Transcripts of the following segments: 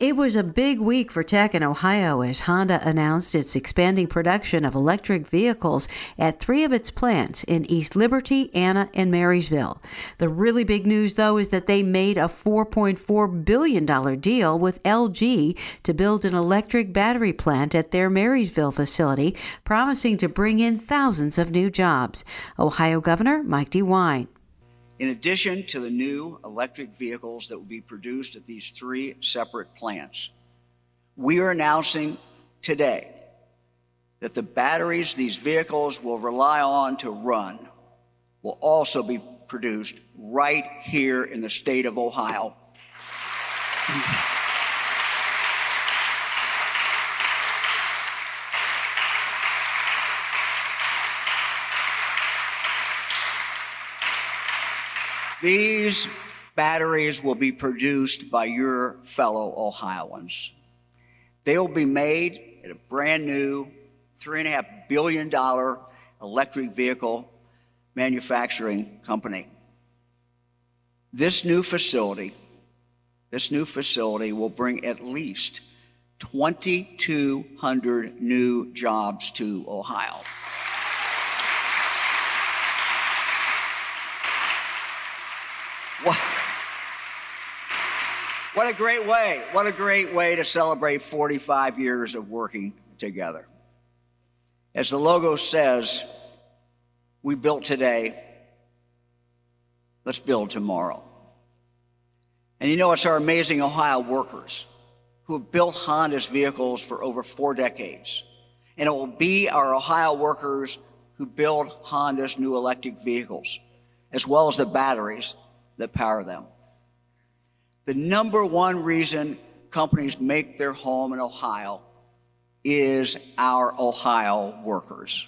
It was a big week for tech in Ohio as Honda announced it's expanding production of electric vehicles at three of its plants in East Liberty, Anna, and Marysville. The really big news, though, is that they made a $4.4 billion deal with LG to build an electric battery plant at their Marysville facility, promising to bring in thousands of new jobs. Ohio Governor Mike DeWine. In addition to the new electric vehicles that will be produced at these three separate plants, we are announcing today that the batteries these vehicles will rely on to run will also be produced right here in the state of Ohio. These batteries will be produced by your fellow Ohioans. They will be made at a brand new $3.5 billion electric vehicle manufacturing company. This new facility will bring at least 2,200 new jobs to Ohio. What a great way to celebrate 45 years of working together. As the logo says, we built today, let's build tomorrow. And you know, it's our amazing Ohio workers who have built Honda's vehicles for over 4 decades. And it will be our Ohio workers who build Honda's new electric vehicles, as well as the batteries that power them. The number one reason companies make their home in Ohio is our Ohio workers.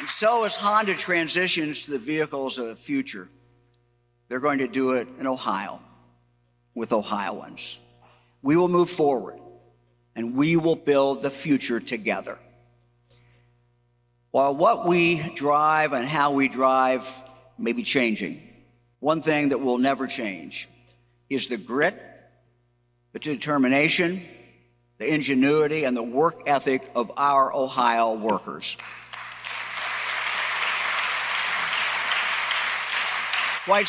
And so as Honda transitions to the vehicles of the future, they're going to do it in Ohio with Ohioans. We will move forward and we will build the future together. While what we drive and how we drive may be changing, one thing that will never change is the grit, the determination, the ingenuity, and the work ethic of our Ohio workers. Quite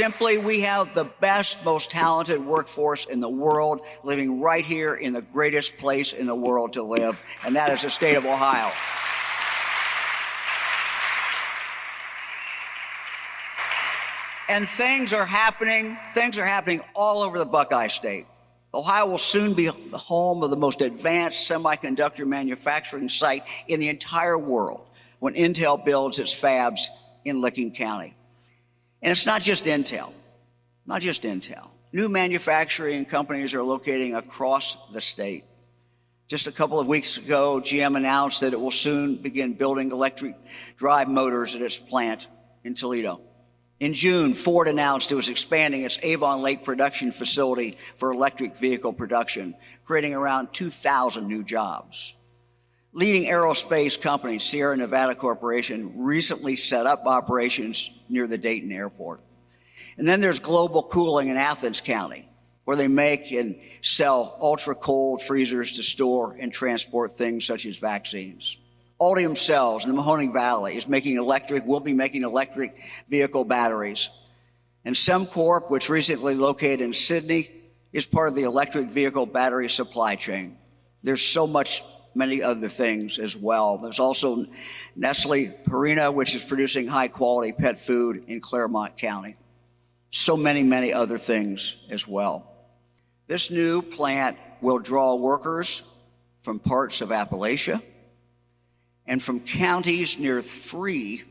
simply, we have the best, most talented workforce in the world living right here in the greatest place in the world to live, and that is the state of Ohio. And things are happening all over the Buckeye State. Ohio will soon be the home of the most advanced semiconductor manufacturing site in the entire world when Intel builds its fabs in Licking County. And it's not just Intel. New manufacturing companies are locating across the state. Just a couple of weeks ago, GM announced that it will soon begin building electric drive motors at its plant in Toledo. In June, Ford announced it was expanding its Avon Lake production facility for electric vehicle production, creating around 2,000 new jobs. Leading aerospace company Sierra Nevada Corporation recently set up operations near the Dayton airport. And then there's Global Cooling in Athens County, where they make and sell ultra-cold freezers to store and transport things such as vaccines. Aldium Cells in the Mahoning Valley will be making electric vehicle batteries. And Semcorp, which recently located in Sydney, is part of the electric vehicle battery supply chain. There's many other things as well. There's also Nestle Purina, which is producing high-quality pet food in Clermont County. So many other things as well. This new plant will draw workers from parts of Appalachia and from counties near three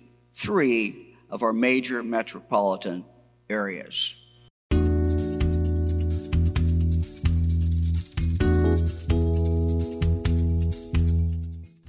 of our major metropolitan areas.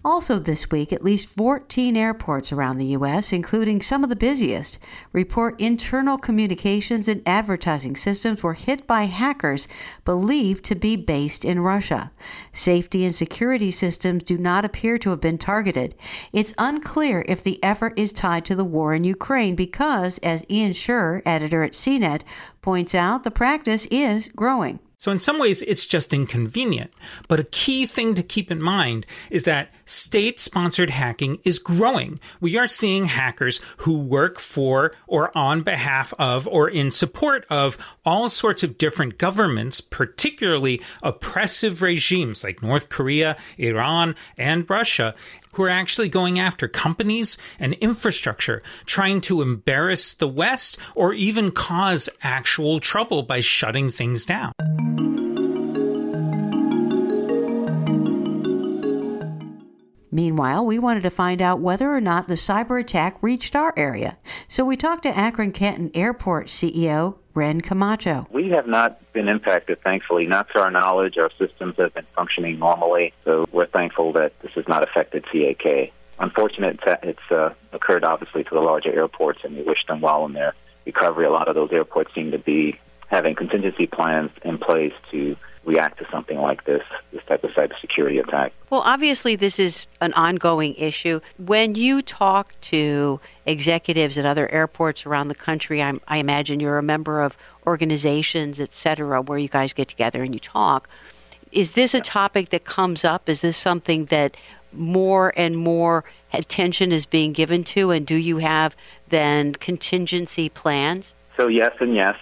Also this week, at least 14 airports around the U.S., including some of the busiest, report internal communications and advertising systems were hit by hackers believed to be based in Russia. Safety and security systems do not appear to have been targeted. It's unclear if the effort is tied to the war in Ukraine because, as Ian Sherr, editor at CNET, points out, the practice is growing. So in some ways, it's just inconvenient. But a key thing to keep in mind is that state-sponsored hacking is growing. We are seeing hackers who work for or on behalf of or in support of all sorts of different governments, particularly oppressive regimes like North Korea, Iran, and Russia, who are actually going after companies and infrastructure, trying to embarrass the West or even cause actual trouble by shutting things down. Meanwhile, we wanted to find out whether or not the cyber attack reached our area. So we talked to Akron-Canton Airport CEO Ren Camacho. We have not been impacted, thankfully. Not to our knowledge. Our systems have been functioning normally, so we're thankful that this has not affected CAK. Unfortunate it's occurred, obviously, to the larger airports, and we wish them well in their recovery. A lot of those airports seem to be having contingency plans in place to react to something like this type of cybersecurity attack. Well, obviously, this is an ongoing issue. When you talk to executives at other airports around the country, I imagine you're a member of organizations, et cetera, where you guys get together and you talk. Is this a topic that comes up? Is this something that more and more attention is being given to? And do you have then contingency plans? So yes and yes.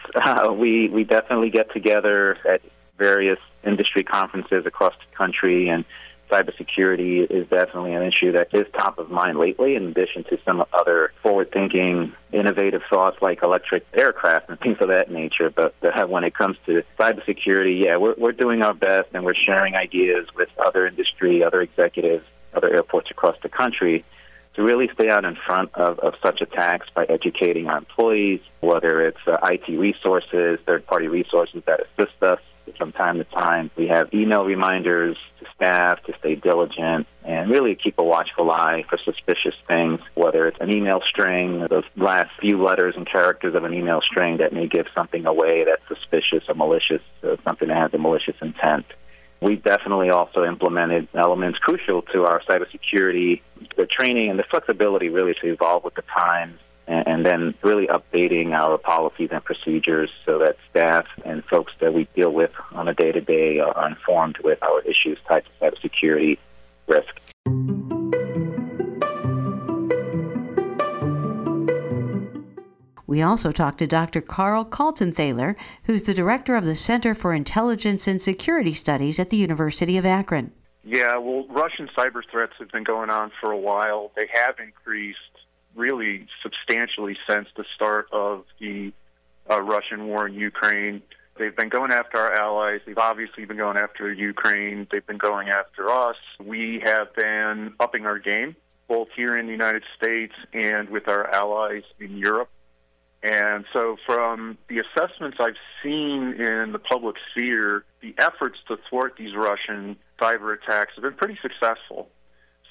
We definitely get together at various industry conferences across the country, and cybersecurity is definitely an issue that is top of mind lately, in addition to some other forward-thinking, innovative thoughts like electric aircraft and things of that nature. But when it comes to cybersecurity, we're doing our best, and we're sharing ideas with other industry, other executives, other airports across the country to really stay out in front of such attacks by educating our employees, whether it's IT resources, third-party resources that assist us. From time to time, we have email reminders to staff to stay diligent and really keep a watchful eye for suspicious things, whether it's an email string, those last few letters and characters of an email string that may give something away that's suspicious or malicious, or something that has a malicious intent. We've definitely also implemented elements crucial to our cybersecurity, the training and the flexibility really to evolve with the times, and then really updating our policies and procedures so that staff and folks that we deal with on a day-to-day are informed with our issues tied to cybersecurity risk. We also talked to Dr. Karl Kaltenthaler, who's the director of the Center for Intelligence and Security Studies at the University of Akron. Yeah, well, Russian cyber threats have been going on for a while. They have increased really substantially since the start of the Russian war in Ukraine. They've been going after our allies. They've obviously been going after Ukraine. They've been going after us. We have been upping our game, both here in the United States and with our allies in Europe. And so from the assessments I've seen in the public sphere, the efforts to thwart these Russian cyber attacks have been pretty successful.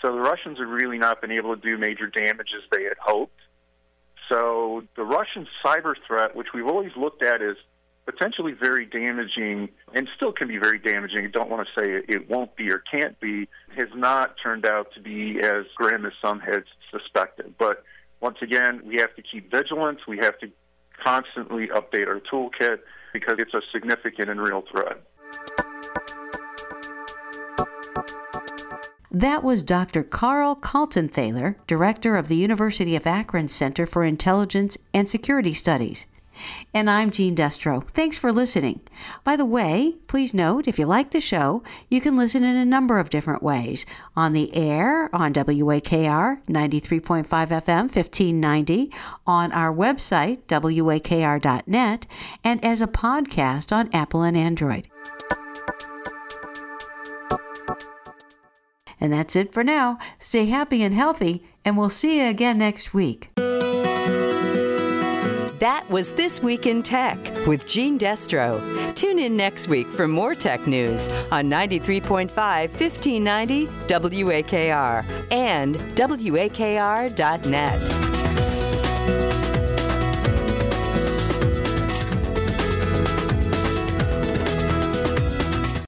So the Russians have really not been able to do major damage as they had hoped. So the Russian cyber threat, which we've always looked at as potentially very damaging and still can be very damaging, I don't want to say it won't be or can't be, has not turned out to be as grim as some had suspected. But once again, we have to keep vigilant. We have to constantly update our toolkit because it's a significant and real threat. That was Dr. Karl Kaltenthaler, director of the University of Akron Center for Intelligence and Security Studies. And I'm Jeanne Destro. Thanks for listening. By the way, please note, if you like the show, you can listen in a number of different ways. On the air, on WAKR 93.5 FM 1590, on our website, wakr.net, and as a podcast on Apple and Android. And that's it for now. Stay happy and healthy, and we'll see you again next week. That was This Week in Tech with Jeanne Destro. Tune in next week for more tech news on 93.5 1590 WAKR and WAKR.net.